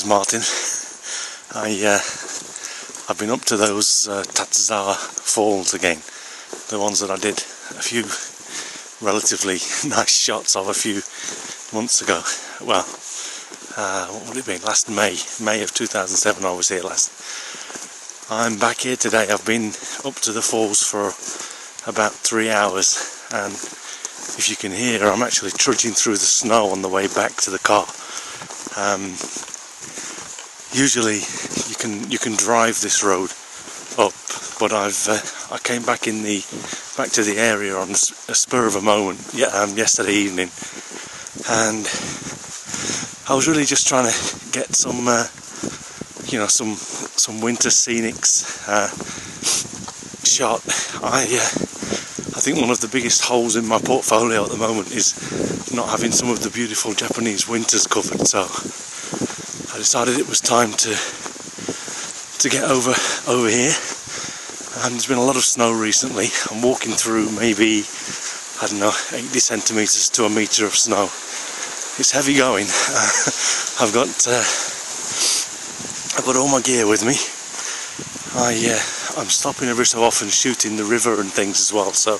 is Martin. I've been up to those Tatsusawa Falls again, the ones that I did a few relatively nice shots of a few months ago. Well, what would it be? Last May of 2007 I was here last. I'm back here today. I've been up to the falls for about 3 hours, and if you can hear, I'm actually trudging through the snow on the way back to the car. Usually you can drive this road up, but I came back to the area on a spur of a moment yesterday evening, and I was really just trying to get some some winter scenics shot. I think one of the biggest holes in my portfolio at the moment is not having some of the beautiful Japanese winters covered, so I decided it was time to get over here. And there's been a lot of snow recently. I'm walking through maybe, I don't know, 80 centimetres to a metre of snow. It's heavy going. I've got all my gear with me. I'm stopping every so often shooting the river and things as well, so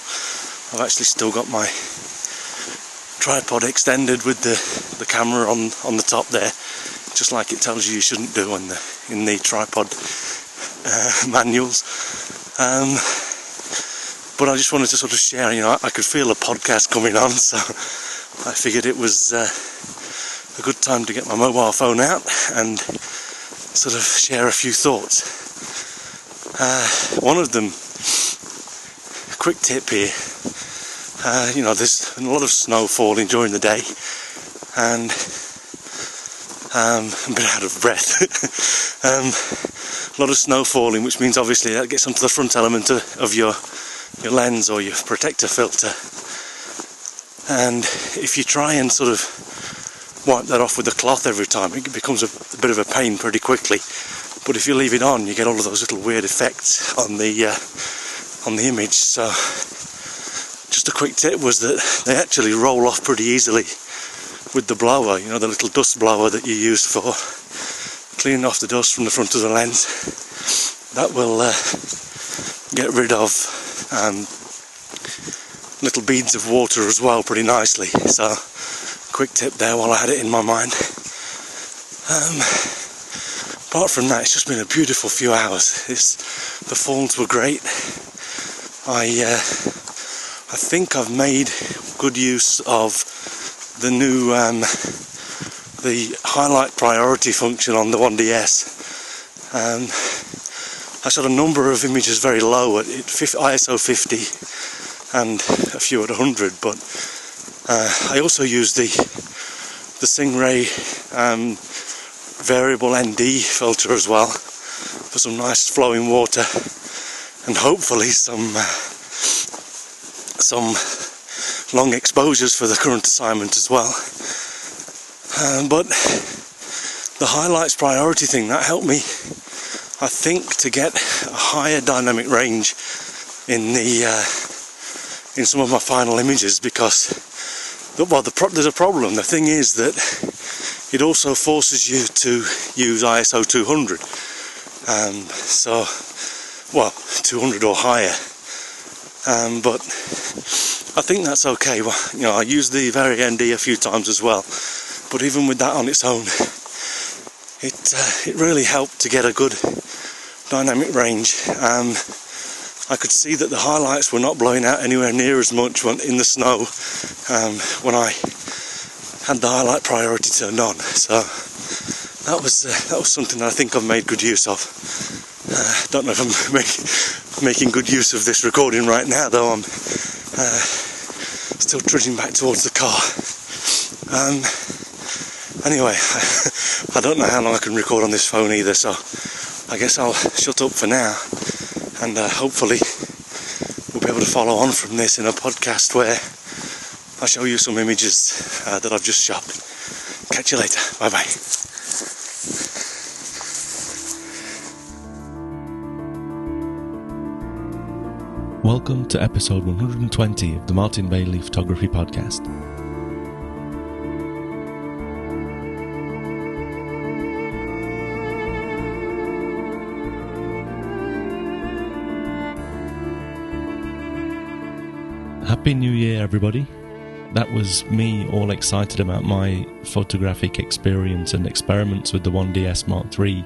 I've actually still got my tripod extended with the camera on the top there, just like it tells you shouldn't do in the tripod manuals. But I just wanted to sort of share, I could feel a podcast coming on, so I figured it was a good time to get my mobile phone out and sort of share a few thoughts. One of them, a quick tip here, there's a lot of snow falling during the day, and I'm a bit out of breath. A lot of snow falling, which means obviously that gets onto the front element of your lens or your protector filter, and if you try and sort of wipe that off with a cloth every time, it becomes a bit of a pain pretty quickly. But if you leave it on, you get all of those little weird effects on the image. So just a quick tip was that they actually roll off pretty easily with the blower, the little dust blower that you use for cleaning off the dust from the front of the lens. That will get rid of little beads of water as well pretty nicely. So quick tip there while I had it in my mind. Apart from that, it's just been a beautiful few hours. The falls were great. I think I've made good use of the new the highlight priority function on the 1DS. I shot a number of images very low at ISO 50 and a few at 100, but I also used the Singh-Ray variable ND filter as well for some nice flowing water, and hopefully some long exposures for the current assignment as well. But the highlights priority thing, that helped me, I think, to get a higher dynamic range in some of my final images, because there's a problem. The thing is that it also forces you to use ISO 200, so, well, 200 or higher, but I think that's okay. Well, I used the Vari-ND a few times as well, but even with that on its own, it really helped to get a good dynamic range. I could see that the highlights were not blowing out anywhere near as much in the snow when I had the highlight priority turned on. So that was something that I think I've made good use of. I don't know if I'm making good use of this recording right now, though. I'm still trudging back towards the car. Anyway, I don't know how long I can record on this phone either, so I guess I'll shut up for now. And hopefully we'll be able to follow on from this in a podcast where I show you some images that I've just shot. Catch you later. Bye-bye. Welcome to episode 120 of the Martin Bailey Photography Podcast. Happy New Year, everybody. That was me all excited about my photographic experience and experiments with the 1DS Mark III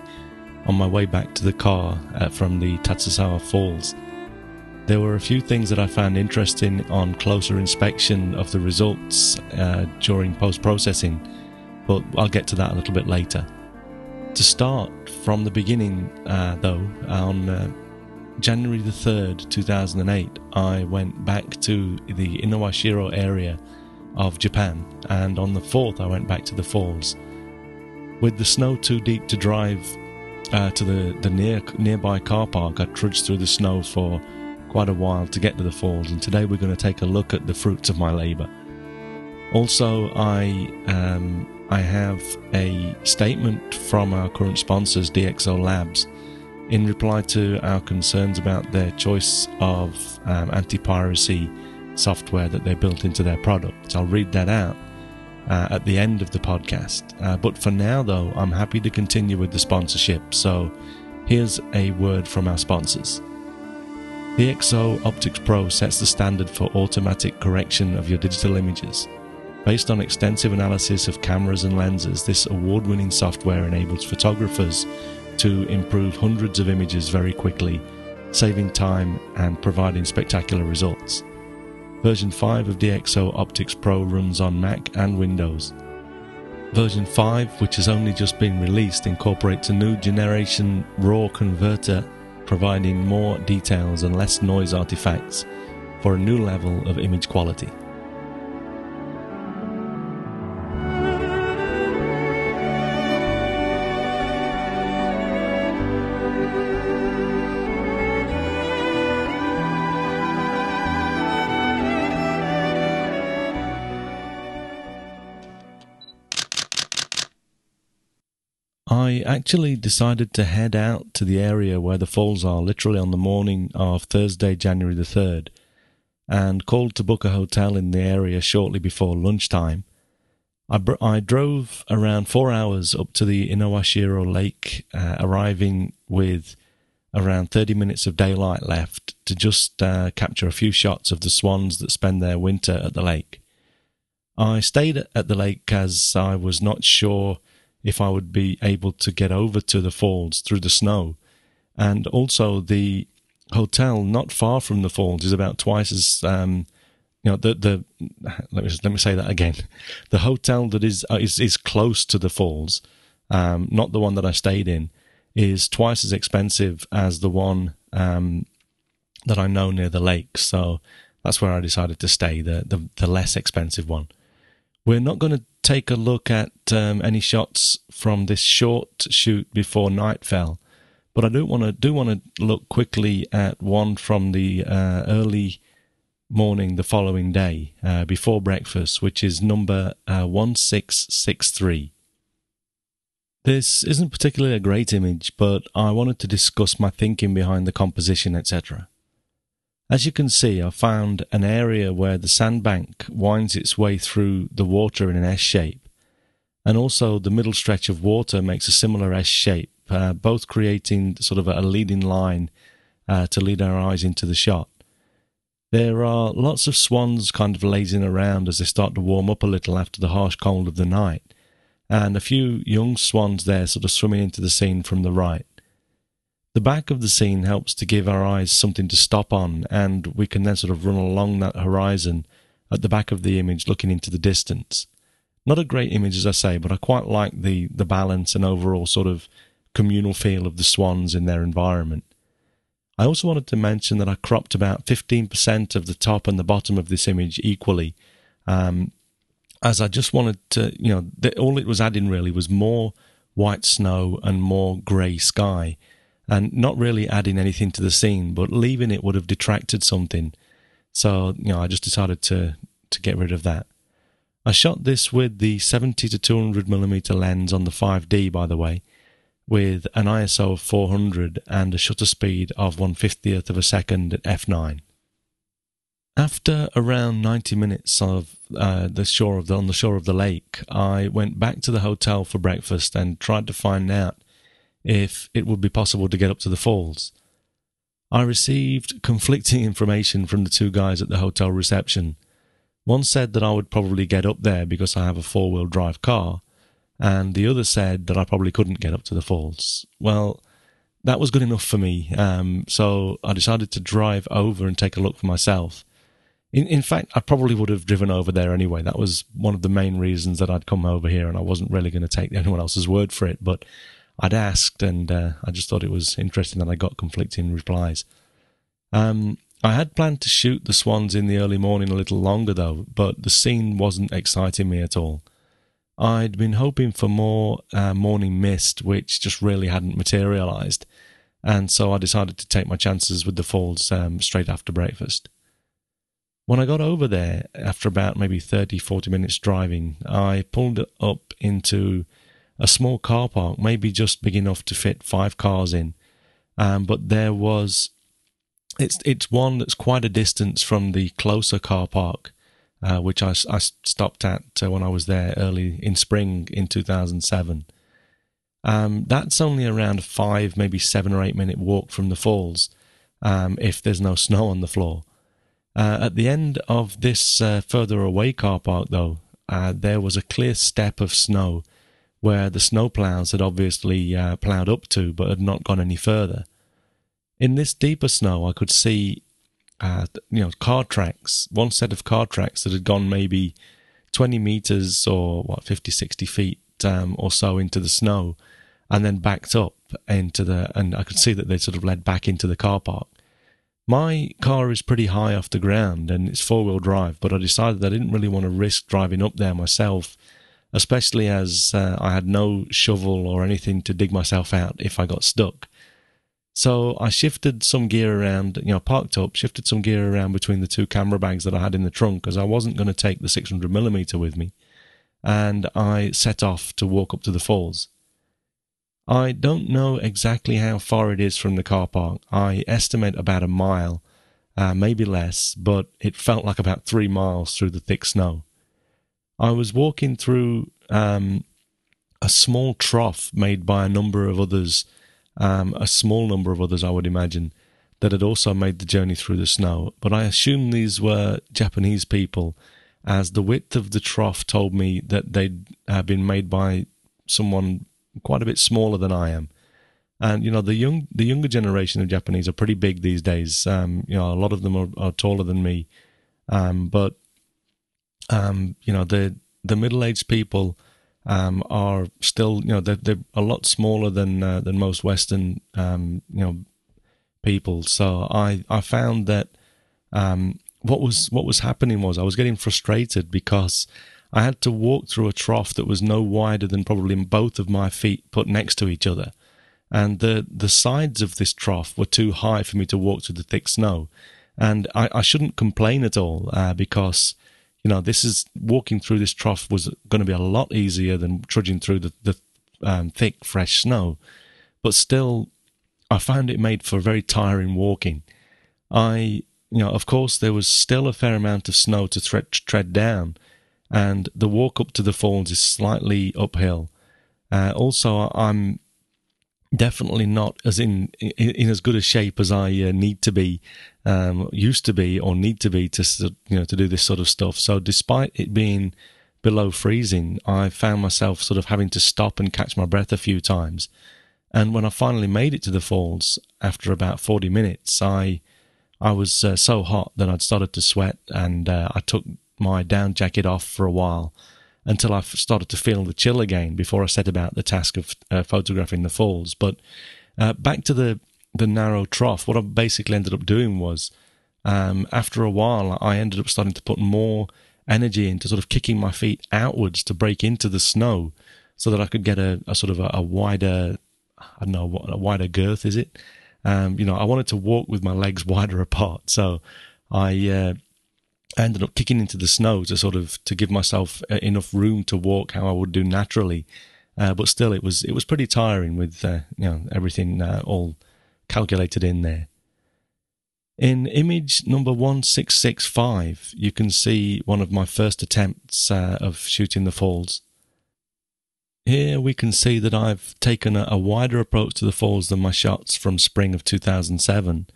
on my way back to the car from the Tatsusawa Falls. There were a few things that I found interesting on closer inspection of the results during post-processing, but I'll get to that a little bit later. To start from the beginning though, on January the 3rd, 2008, I went back to the Inawashiro area of Japan, and on the 4th I went back to the falls. With the snow too deep to drive to the nearby car park, I trudged through the snow for quite a while to get to the falls, and today we're going to take a look at the fruits of my labour. Also, I have a statement from our current sponsors, DxO Labs, in reply to our concerns about their choice of anti-piracy software that they built into their products. I'll read that out at the end of the podcast. But for now, though, I'm happy to continue with the sponsorship. So here's a word from our sponsors. DxO Optics Pro sets the standard for automatic correction of your digital images. Based on extensive analysis of cameras and lenses, this award-winning software enables photographers to improve hundreds of images very quickly, saving time and providing spectacular results. Version 5 of DxO Optics Pro runs on Mac and Windows. Version 5, which has only just been released, incorporates a new generation RAW converter, providing more details and less noise artifacts for a new level of image quality. I actually decided to head out to the area where the falls are literally on the morning of Thursday, January the 3rd, and called to book a hotel in the area shortly before lunchtime. I drove around 4 hours up to the Inawashiro Lake, arriving with around 30 minutes of daylight left to just capture a few shots of the swans that spend their winter at the lake. I stayed at the lake as I was not sure if I would be able to get over to the falls through the snow. And also the hotel not far from the falls is about twice as, let me say that again. The hotel that is close to the falls, not the one that I stayed in, is twice as expensive as the one that I know near the lake. So that's where I decided to stay, the less expensive one. We're not going to take a look at any shots from this short shoot before night fell, but I do want to look quickly at one from the early morning the following day, before breakfast, which is number 1663. This isn't particularly a great image, but I wanted to discuss my thinking behind the composition, etc. As you can see, I found an area where the sandbank winds its way through the water in an S shape, and also the middle stretch of water makes a similar S shape, both creating sort of a leading line to lead our eyes into the shot. There are lots of swans kind of lazing around as they start to warm up a little after the harsh cold of the night, and a few young swans there sort of swimming into the scene from the right. The back of the scene helps to give our eyes something to stop on, and we can then sort of run along that horizon at the back of the image looking into the distance. Not a great image, as I say, but I quite like the balance and overall sort of communal feel of the swans in their environment. I also wanted to mention that I cropped about 15% of the top and the bottom of this image equally, as I just wanted to, all it was adding really was more white snow and more grey sky, and not really adding anything to the scene, but leaving it would have detracted something. So, I just decided to get rid of that. I shot this with the 70 to 200mm lens on the 5D, by the way, with an ISO of 400 and a shutter speed of 1/50th of a second at f9. After around 90 minutes of on the shore of the lake, I went back to the hotel for breakfast and tried to find out if it would be possible to get up to the falls. I received conflicting information from the two guys at the hotel reception. One said that I would probably get up there because I have a four-wheel drive car, and the other said that I probably couldn't get up to the falls. Well, that was good enough for me, so I decided to drive over and take a look for myself. In fact, I probably would have driven over there anyway. That was one of the main reasons that I'd come over here, and I wasn't really going to take anyone else's word for it, but I'd asked, and I just thought it was interesting that I got conflicting replies. I had planned to shoot the swans in the early morning a little longer, though, but the scene wasn't exciting me at all. I'd been hoping for more morning mist, which just really hadn't materialised, and so I decided to take my chances with the falls straight after breakfast. When I got over there, after about maybe 30-40 minutes driving, I pulled up into a small car park, maybe just big enough to fit 5 cars in, but there was... It's one that's quite a distance from the closer car park, which I stopped at when I was there early in spring in 2007. That's only around a 5, maybe 7 or 8 minute walk from the falls, if there's no snow on the floor. At the end of this further away car park, though, there was a clear step of snow where the snow ploughs had obviously ploughed up to but had not gone any further. In this deeper snow, I could see, car tracks, one set of car tracks that had gone maybe 20 metres or, 50, 60 feet or so into the snow and then backed up into and I could see that they sort of led back into the car park. My car is pretty high off the ground and it's four-wheel drive, but I decided that I didn't really want to risk driving up there myself, especially as I had no shovel or anything to dig myself out if I got stuck. So I shifted some gear around, parked up, shifted some gear around between the two camera bags that I had in the trunk because I wasn't going to take the 600mm with me, and I set off to walk up to the falls. I don't know exactly how far it is from the car park. I estimate about a mile, maybe less, but it felt like about 3 miles through the thick snow. I was walking through a small trough made by a small number of others, I would imagine, that had also made the journey through the snow. But I assume these were Japanese people, as the width of the trough told me that they'd been made by someone quite a bit smaller than I am. And, the younger generation of Japanese are pretty big these days. A lot of them are taller than me. The middle-aged people... are still, they're a lot smaller than most Western, people. So I found that what was happening was I was getting frustrated because I had to walk through a trough that was no wider than probably both of my feet put next to each other, and the sides of this trough were too high for me to walk through the thick snow, and I shouldn't complain at all because. Walking through this trough was going to be a lot easier than trudging through the thick, fresh snow. But still, I found it made for very tiring walking. Of course, there was still a fair amount of snow to tread down, and the walk up to the falls is slightly uphill. Also, I'm definitely not as in as good a shape as I need to be, used to be, or need to be to do this sort of stuff. So despite it being below freezing, I found myself sort of having to stop and catch my breath a few times. And when I finally made it to the falls after about 40 minutes, I was so hot that I'd started to sweat, and I took my down jacket off for a while until I started to feel the chill again before I set about the task of photographing the falls. But back to the narrow trough, what I basically ended up doing was, after a while, I ended up starting to put more energy into sort of kicking my feet outwards to break into the snow so that I could get a wider, a wider girth, is it? I wanted to walk with my legs wider apart, so I ended up kicking into the snow to give myself enough room to walk how I would do naturally, but still it was pretty tiring with everything all calculated in there. In image number 1665, you can see one of my first attempts of shooting the falls. Here we can see that I've taken a wider approach to the falls than my shots from spring of 2007.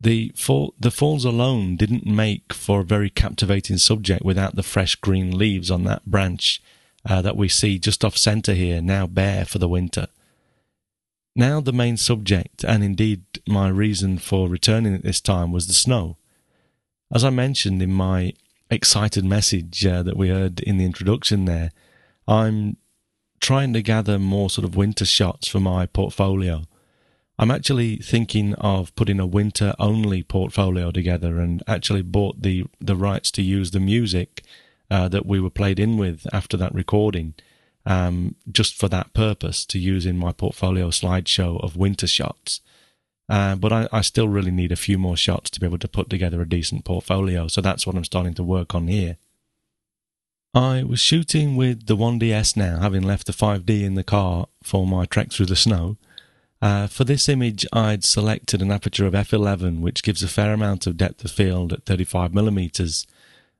The falls alone didn't make for a very captivating subject without the fresh green leaves on that branch that we see just off centre here, now bare for the winter. Now the main subject, and indeed my reason for returning at this time, was the snow. As I mentioned in my excited message that we heard in the introduction there, I'm trying to gather more sort of winter shots for my portfolio. I'm actually thinking of putting a winter-only portfolio together, and actually bought the rights to use the music that we were played in with after that recording, just for that purpose, to use in my portfolio slideshow of winter shots. But I still really need a few more shots to be able to put together a decent portfolio, so that's what I'm starting to work on here. I was shooting with the 1DS now, having left the 5D in the car for my trek through the snow. For this image, I'd selected an aperture of f11, which gives a fair amount of depth of field at 35mm,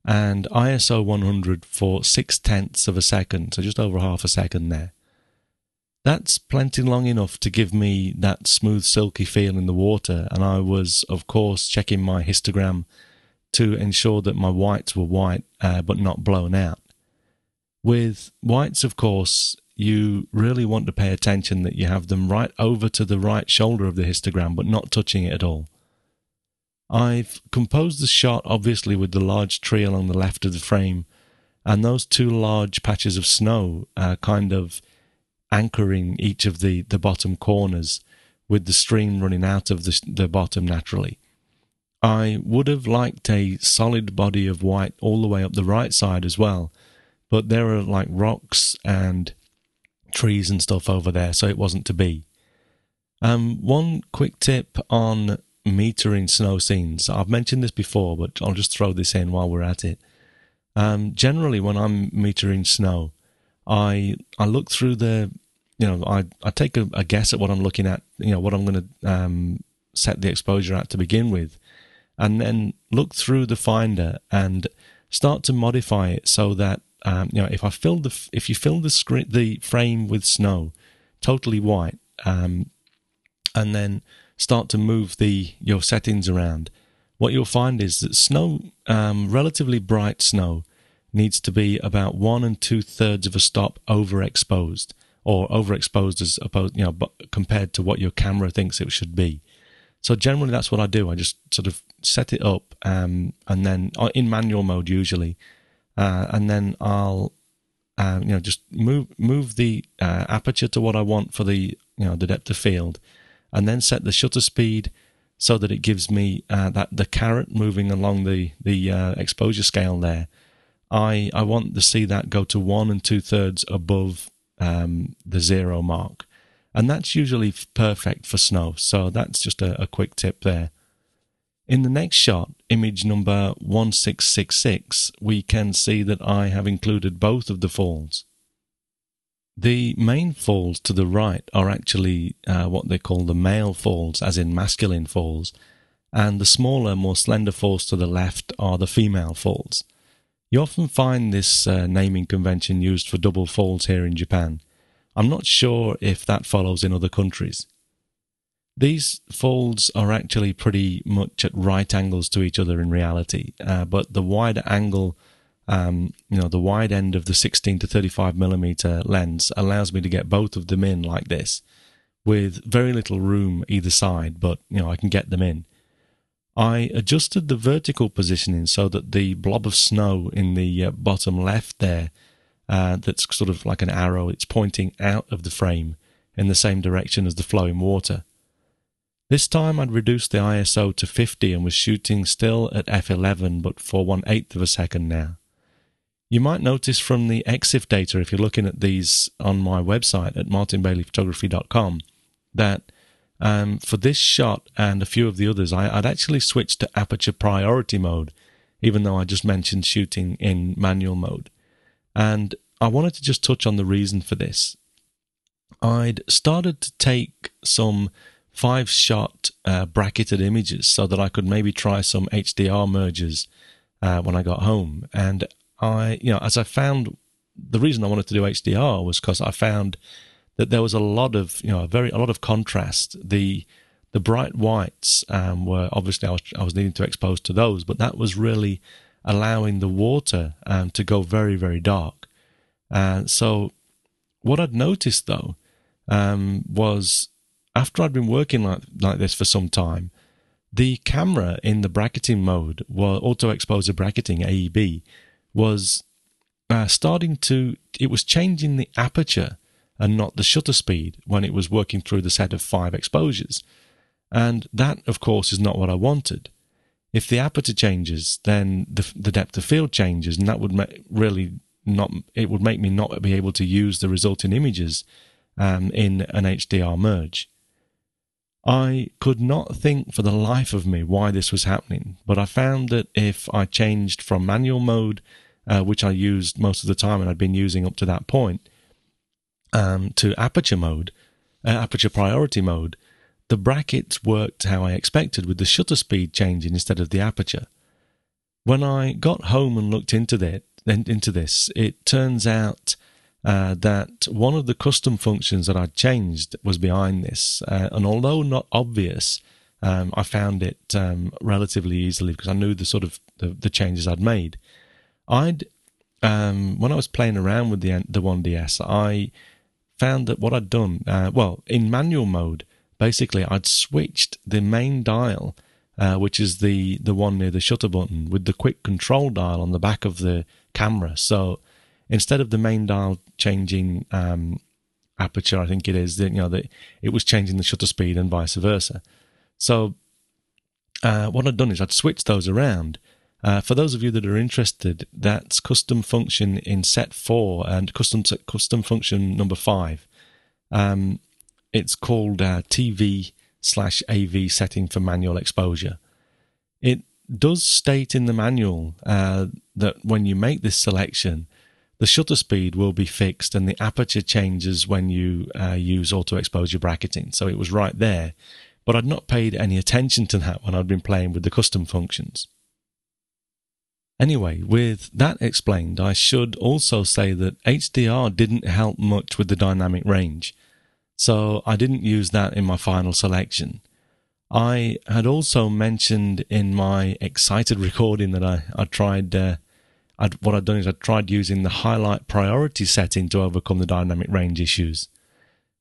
and ISO 100 for 0.6 of a second, so just over half a second there. That's plenty long enough to give me that smooth, silky feel in the water, and I was, of course, checking my histogram to ensure that my whites were white, but not blown out. With whites, of course, you really want to pay attention that you have them right over to the right shoulder of the histogram, but not touching it at all. I've composed the shot, obviously, with the large tree along the left of the frame, and those two large patches of snow are kind of anchoring each of the bottom corners, with the stream running out of the bottom naturally. I would have liked a solid body of white all the way up the right side as well, but there are like rocks and trees and stuff over there, so it wasn't to be. One quick tip on metering snow scenes. I've mentioned this before, but I'll just throw this in while we're at it. Generally, when I'm metering snow, I look through the, I take a guess at what I'm looking at, what I'm going to set the exposure at to begin with, and then look through the finder and start to modify it so that if you fill the frame with snow, totally white, and then start to move your settings around, what you'll find is that snow, relatively bright snow, needs to be about 1 2/3 of a stop overexposed, or overexposed as opposed, compared to what your camera thinks it should be. So generally, that's what I do. I just sort of set it up, and then in manual mode usually. And then I'll, just move the aperture to what I want for the depth of field, and then set the shutter speed so that it gives me the caret moving along the exposure scale there. I want to see that go to 1 2/3 above the 0 mark, and that's usually perfect for snow. So that's just a quick tip there. In the next shot, image number 1666, we can see that I have included both of the falls. The main falls to the right are actually what they call the male falls, as in masculine falls, and the smaller, more slender falls to the left are the female falls. You often find this naming convention used for double falls here in Japan. I'm not sure if that follows in other countries. These folds are actually pretty much at right angles to each other in reality, but the wide angle, the wide end of the 16 to 35mm lens allows me to get both of them in like this, with very little room either side, but I can get them in. I adjusted the vertical positioning so that the blob of snow in the bottom left there, that's sort of like an arrow, it's pointing out of the frame in the same direction as the flowing water. This time I'd reduced the ISO to 50 and was shooting still at f11, but for 1/8 of a second now. You might notice from the EXIF data, if you're looking at these on my website at martinbaileyphotography.com, that for this shot and a few of the others, I'd actually switched to aperture priority mode, even though I just mentioned shooting in manual mode. And I wanted to just touch on the reason for this. I'd started to take some 5-shot bracketed images so that I could maybe try some HDR mergers when I got home. And the reason I wanted to do HDR was because I found that there was a lot of contrast. The The bright whites were obviously I was needing to expose to those, but that was really allowing the water to go very, very dark. So what I'd noticed, though, was after I'd been working like this for some time, the camera in the bracketing mode, auto-exposure bracketing, AEB, was starting to... It was changing the aperture and not the shutter speed when it was working through the set of 5 exposures. And that, of course, is not what I wanted. If the aperture changes, then the depth of field changes, and that would make me not be able to use the resulting images in an HDR merge. I could not think for the life of me why this was happening, but I found that if I changed from manual mode, which I used most of the time and I'd been using up to that point, to aperture priority mode, the brackets worked how I expected, with the shutter speed changing instead of the aperture. When I got home and looked into this, it turns out that one of the custom functions that I'd changed was behind this. And although not obvious, I found it relatively easily because I knew the sort of the changes I'd made. When I was playing around with the 1DS, I found that what I'd done, in manual mode, basically, I'd switched the main dial, which is the one near the shutter button, with the quick control dial on the back of the camera. So instead of the main dial changing aperture, I think it is, it was changing the shutter speed and vice versa. So what I'd done is I'd switched those around. For those of you that are interested, that's custom function in set 4 and custom function number 5. It's called TV/AV setting for manual exposure. It does state in the manual that when you make this selection, the shutter speed will be fixed and the aperture changes when you use auto-exposure bracketing. So it was right there, but I'd not paid any attention to that when I'd been playing with the custom functions. Anyway, with that explained, I should also say that HDR didn't help much with the dynamic range. So I didn't use that in my final selection. I had also mentioned in my excited recording that I'd tried using the highlight priority setting to overcome the dynamic range issues.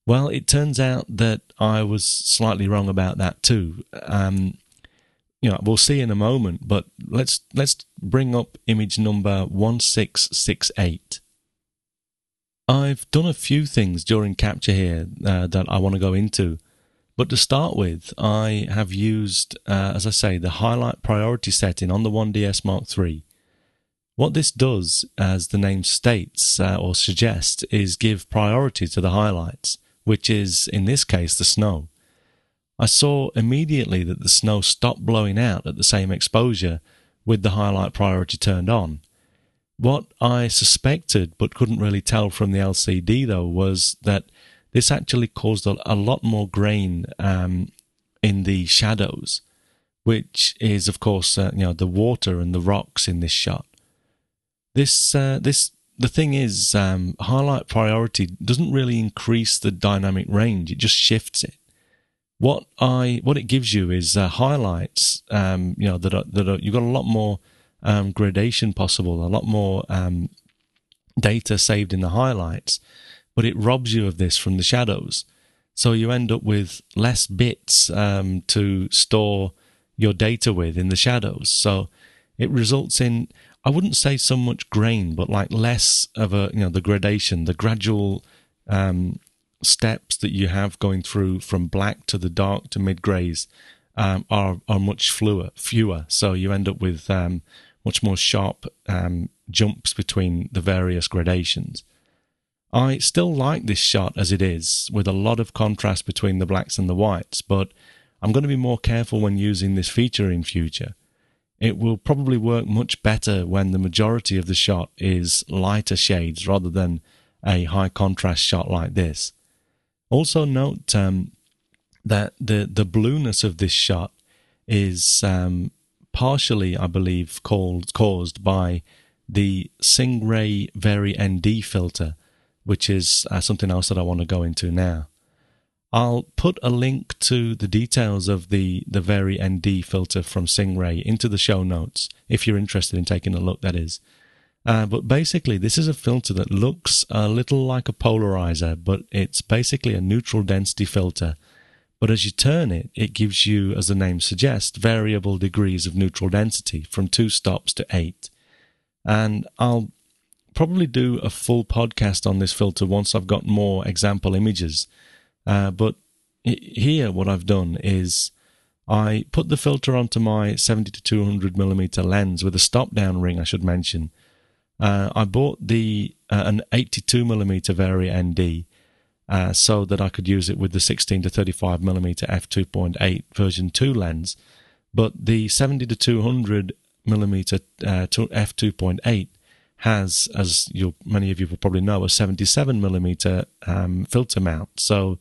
Well, it turns out that I was slightly wrong about that too. We'll see in a moment, but let's bring up image number 1668. I've done a few things during capture here that I want to go into, but to start with, I have used, as I say, the highlight priority setting on the 1DS Mark III. What this does, as the name states or suggests, is give priority to the highlights, which is, in this case, the snow. I saw immediately that the snow stopped blowing out at the same exposure with the highlight priority turned on. What I suspected, but couldn't really tell from the LCD, though, was that this actually caused a lot more grain in the shadows, which is, of course, the water and the rocks in this shot. The thing is, highlight priority doesn't really increase the dynamic range; it just shifts it. What it gives you is highlights. You've got a lot more gradation possible, a lot more data saved in the highlights, but it robs you of this from the shadows. So you end up with less bits to store your data with in the shadows. So it results in, I wouldn't say so much grain, but like less of the gradation, the gradual steps that you have going through from black to the dark to mid-grays are much fewer. So you end up with much more sharp jumps between the various gradations. I still like this shot as it is, with a lot of contrast between the blacks and the whites, but I'm going to be more careful when using this feature in future. It will probably work much better when the majority of the shot is lighter shades rather than a high contrast shot like this. Also note that the blueness of this shot is partially, I believe, caused by the Singh-Ray Vari-ND filter, which is something else that I want to go into now. I'll put a link to the details of the Vari-ND filter from Singh-Ray into the show notes, if you're interested in taking a look, that is. But basically, this is a filter that looks a little like a polarizer, but it's basically a neutral density filter. But as you turn it, it gives you, as the name suggests, variable degrees of neutral density from 2 stops to 8. And I'll probably do a full podcast on this filter once I've got more example images. But here what I've done is I put the filter onto my 70-200mm lens with a stop-down ring, I should mention. I bought an 82mm Vari-ND so that I could use it with the 16-35mm f2.8 version 2 lens, but the 70-200mm f2.8 has, as many of you will probably know, a 77mm filter mount. So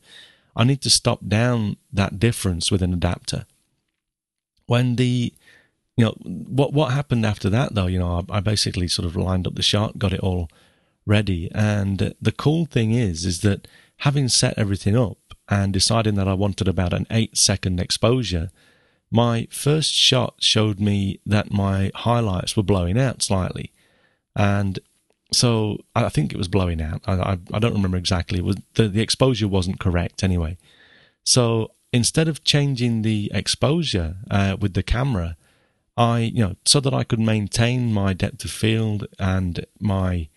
I need to stop down that difference with an adapter. When the what happened after that, though, I basically sort of lined up the shot, got it all ready, and the cool thing is that having set everything up and deciding that I wanted about an 8-second exposure, my first shot showed me that my highlights were blowing out slightly. And so I think it was blowing out. I don't remember exactly. It was the exposure wasn't correct anyway. So instead of changing the exposure with the camera, so that I could maintain my depth of field and my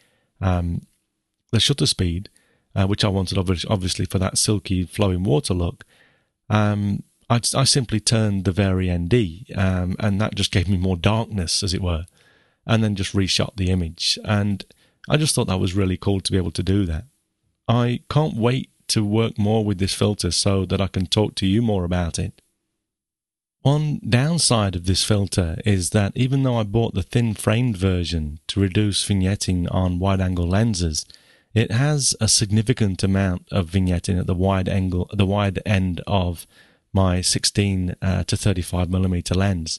the shutter speed, which I wanted obviously for that silky flowing water look, I simply turned the Vari-ND, and that just gave me more darkness, as it were, and then just reshot the image. And I just thought that was really cool to be able to do that. I can't wait to work more with this filter so that I can talk to you more about it. One downside of this filter is that even though I bought the thin-framed version to reduce vignetting on wide-angle lenses, it has a significant amount of vignetting at the wide end of my 16-35mm lens.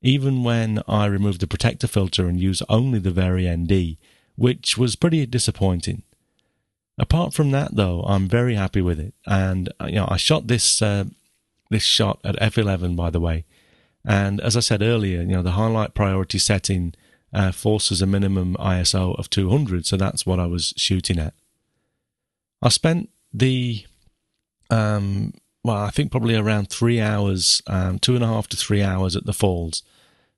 Even when I removed the protector filter and used only the Vari-ND, which was pretty disappointing. Apart from that, though, I'm very happy with it, and I shot this shot at f/11, by the way. And as I said earlier, the highlight priority setting forces a minimum ISO of 200, so that's what I was shooting at. I spent the I think probably around 3 hours, 2.5 to 3 hours at the falls,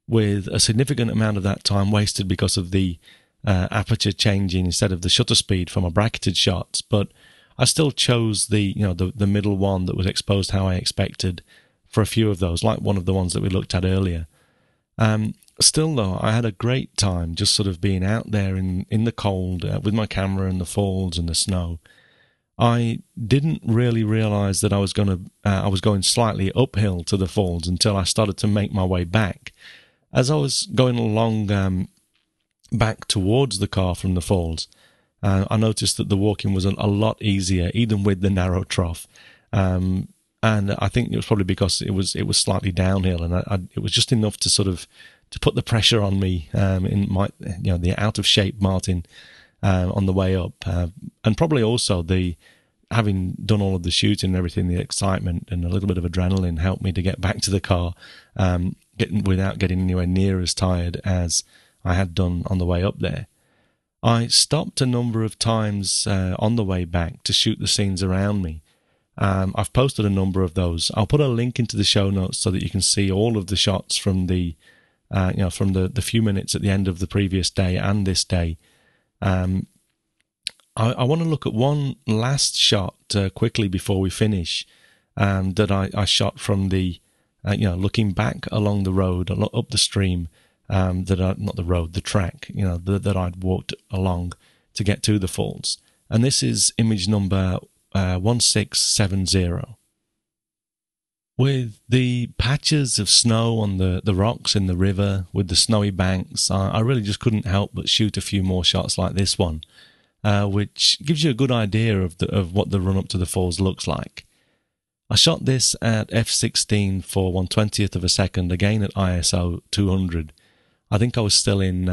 with a significant amount of that time wasted because of the aperture changing instead of the shutter speed for my bracketed shots. But I still chose the middle one that was exposed how I expected for a few of those, like one of the ones that we looked at earlier. Still, though, I had a great time just sort of being out there in the cold with my camera and the falls and the snow. I didn't really realize that I was going slightly uphill to the falls until I started to make my way back. As I was going along back towards the car from the falls, I noticed that the walking was a lot easier, even with the narrow trough. And I think it was probably because it was slightly downhill, and it was just enough to sort of to put the pressure on me in my the out of shape Martin. On the way up, and probably also having done all of the shooting and everything, the excitement and a little bit of adrenaline helped me to get back to the car without getting anywhere near as tired as I had done on the way up there. I stopped a number of times on the way back to shoot the scenes around me. I've posted a number of those. I'll put a link into the show notes so that you can see all of the shots from the few minutes at the end of the previous day and this day. I want to look at one last shot quickly before we finish that I shot from the looking back along the road, up the stream, the track, that I'd walked along to get to the falls. And this is image number 1670. With the patches of snow on the rocks in the river, with the snowy banks, I really just couldn't help but shoot a few more shots like this one, which gives you a good idea of what the run-up to the falls looks like. I shot this at f/16 for 1/20th of a second, again at ISO 200. I think I was still in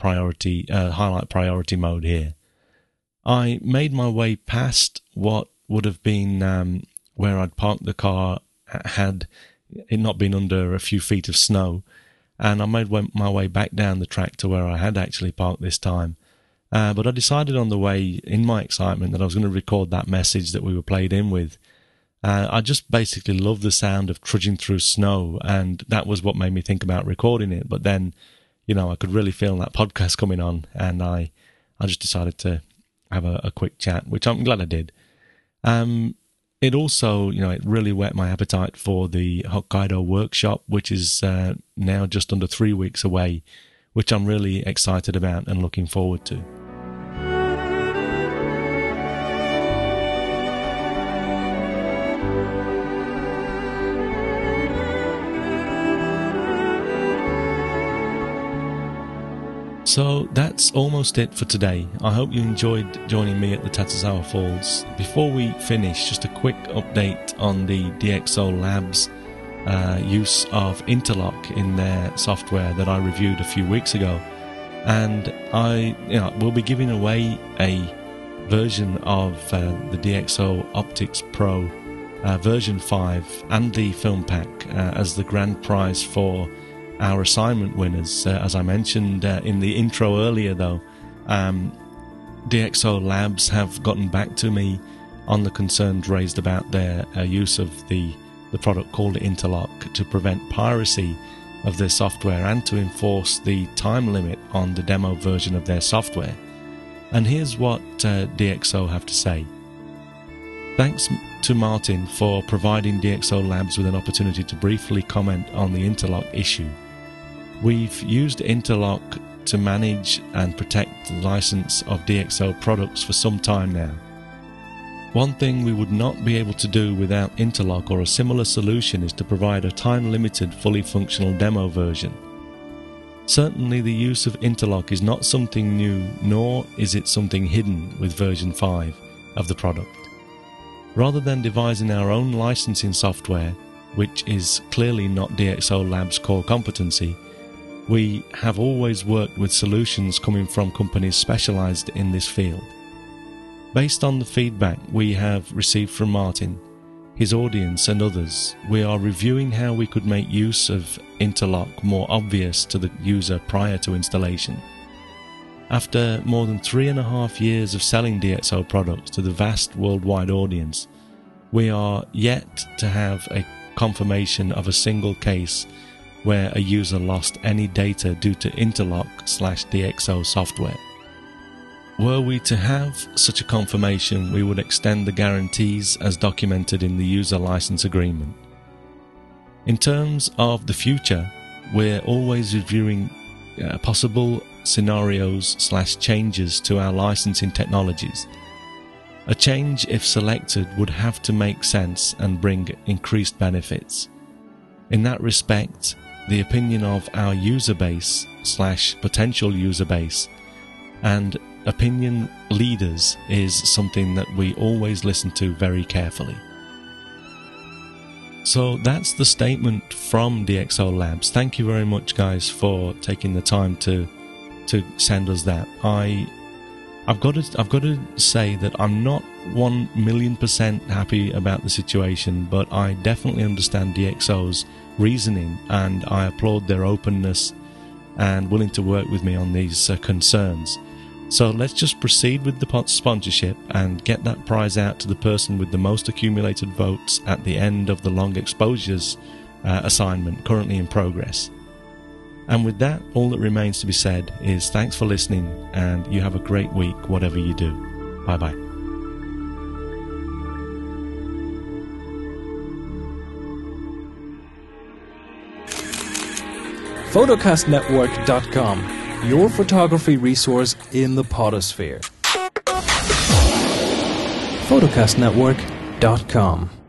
highlight priority mode here. I made my way past what would have been where I'd parked the car had it not been under a few feet of snow, and I made my way back down the track to where I had actually parked this time. But I decided on the way, in my excitement, that I was going to record that message that we were played in with. I just basically love the sound of trudging through snow, and that was what made me think about recording it. But then, you know, I could really feel that podcast coming on, and I just decided to have a quick chat, which I'm glad I did. It also, you know, it really whet my appetite for the Hokkaido workshop, which is now just under 3 weeks away, which I'm really excited about and looking forward to. So that's almost it for today. I hope you enjoyed joining me at the Tatsusawa Falls. Before we finish, just a quick update on the DxO Labs use of Interlock in their software that I reviewed a few weeks ago. And I will be giving away a version of the DxO Optics Pro version 5 and the film pack as the grand prize for our assignment winners. As I mentioned in the intro earlier, though, DxO Labs have gotten back to me on the concerns raised about their use of the product called Interlock to prevent piracy of their software and to enforce the time limit on the demo version of their software. And here's what DxO have to say. Thanks to Martin for providing DxO Labs with an opportunity to briefly comment on the Interlock issue. We've used Interlock to manage and protect the license of DxO products for some time now. One thing we would not be able to do without Interlock or a similar solution is to provide a time-limited, fully functional demo version. Certainly the use of Interlock is not something new, nor is it something hidden with version 5 of the product. Rather than devising our own licensing software, which is clearly not DxO Labs' core competency, we have always worked with solutions coming from companies specialized in this field. Based on the feedback we have received from Martin, his audience and others, we are reviewing how we could make use of Interlock more obvious to the user prior to installation. After more than 3.5 years of selling DxO products to the vast worldwide audience, we are yet to have a confirmation of a single case where a user lost any data due to Interlock/DxO software. Were we to have such a confirmation, we would extend the guarantees as documented in the user license agreement. In terms of the future, we're always reviewing possible scenarios/changes to our licensing technologies. A change, if selected, would have to make sense and bring increased benefits. In that respect, the opinion of our user base / potential user base and opinion leaders is something that we always listen to very carefully. So that's the statement from DxO Labs. Thank you very much, guys, for taking the time to send us that. I've got to say that I'm not 1,000,000% happy about the situation, but I definitely understand DxO's reasoning, and I applaud their openness and willing to work with me on these concerns. So let's just proceed with the sponsorship and get that prize out to the person with the most accumulated votes at the end of the long exposures assignment currently in progress. And with that, all that remains to be said is thanks for listening, and you have a great week, whatever you do. Bye-bye. Photocastnetwork.com, your photography resource in the potosphere. Photocastnetwork.com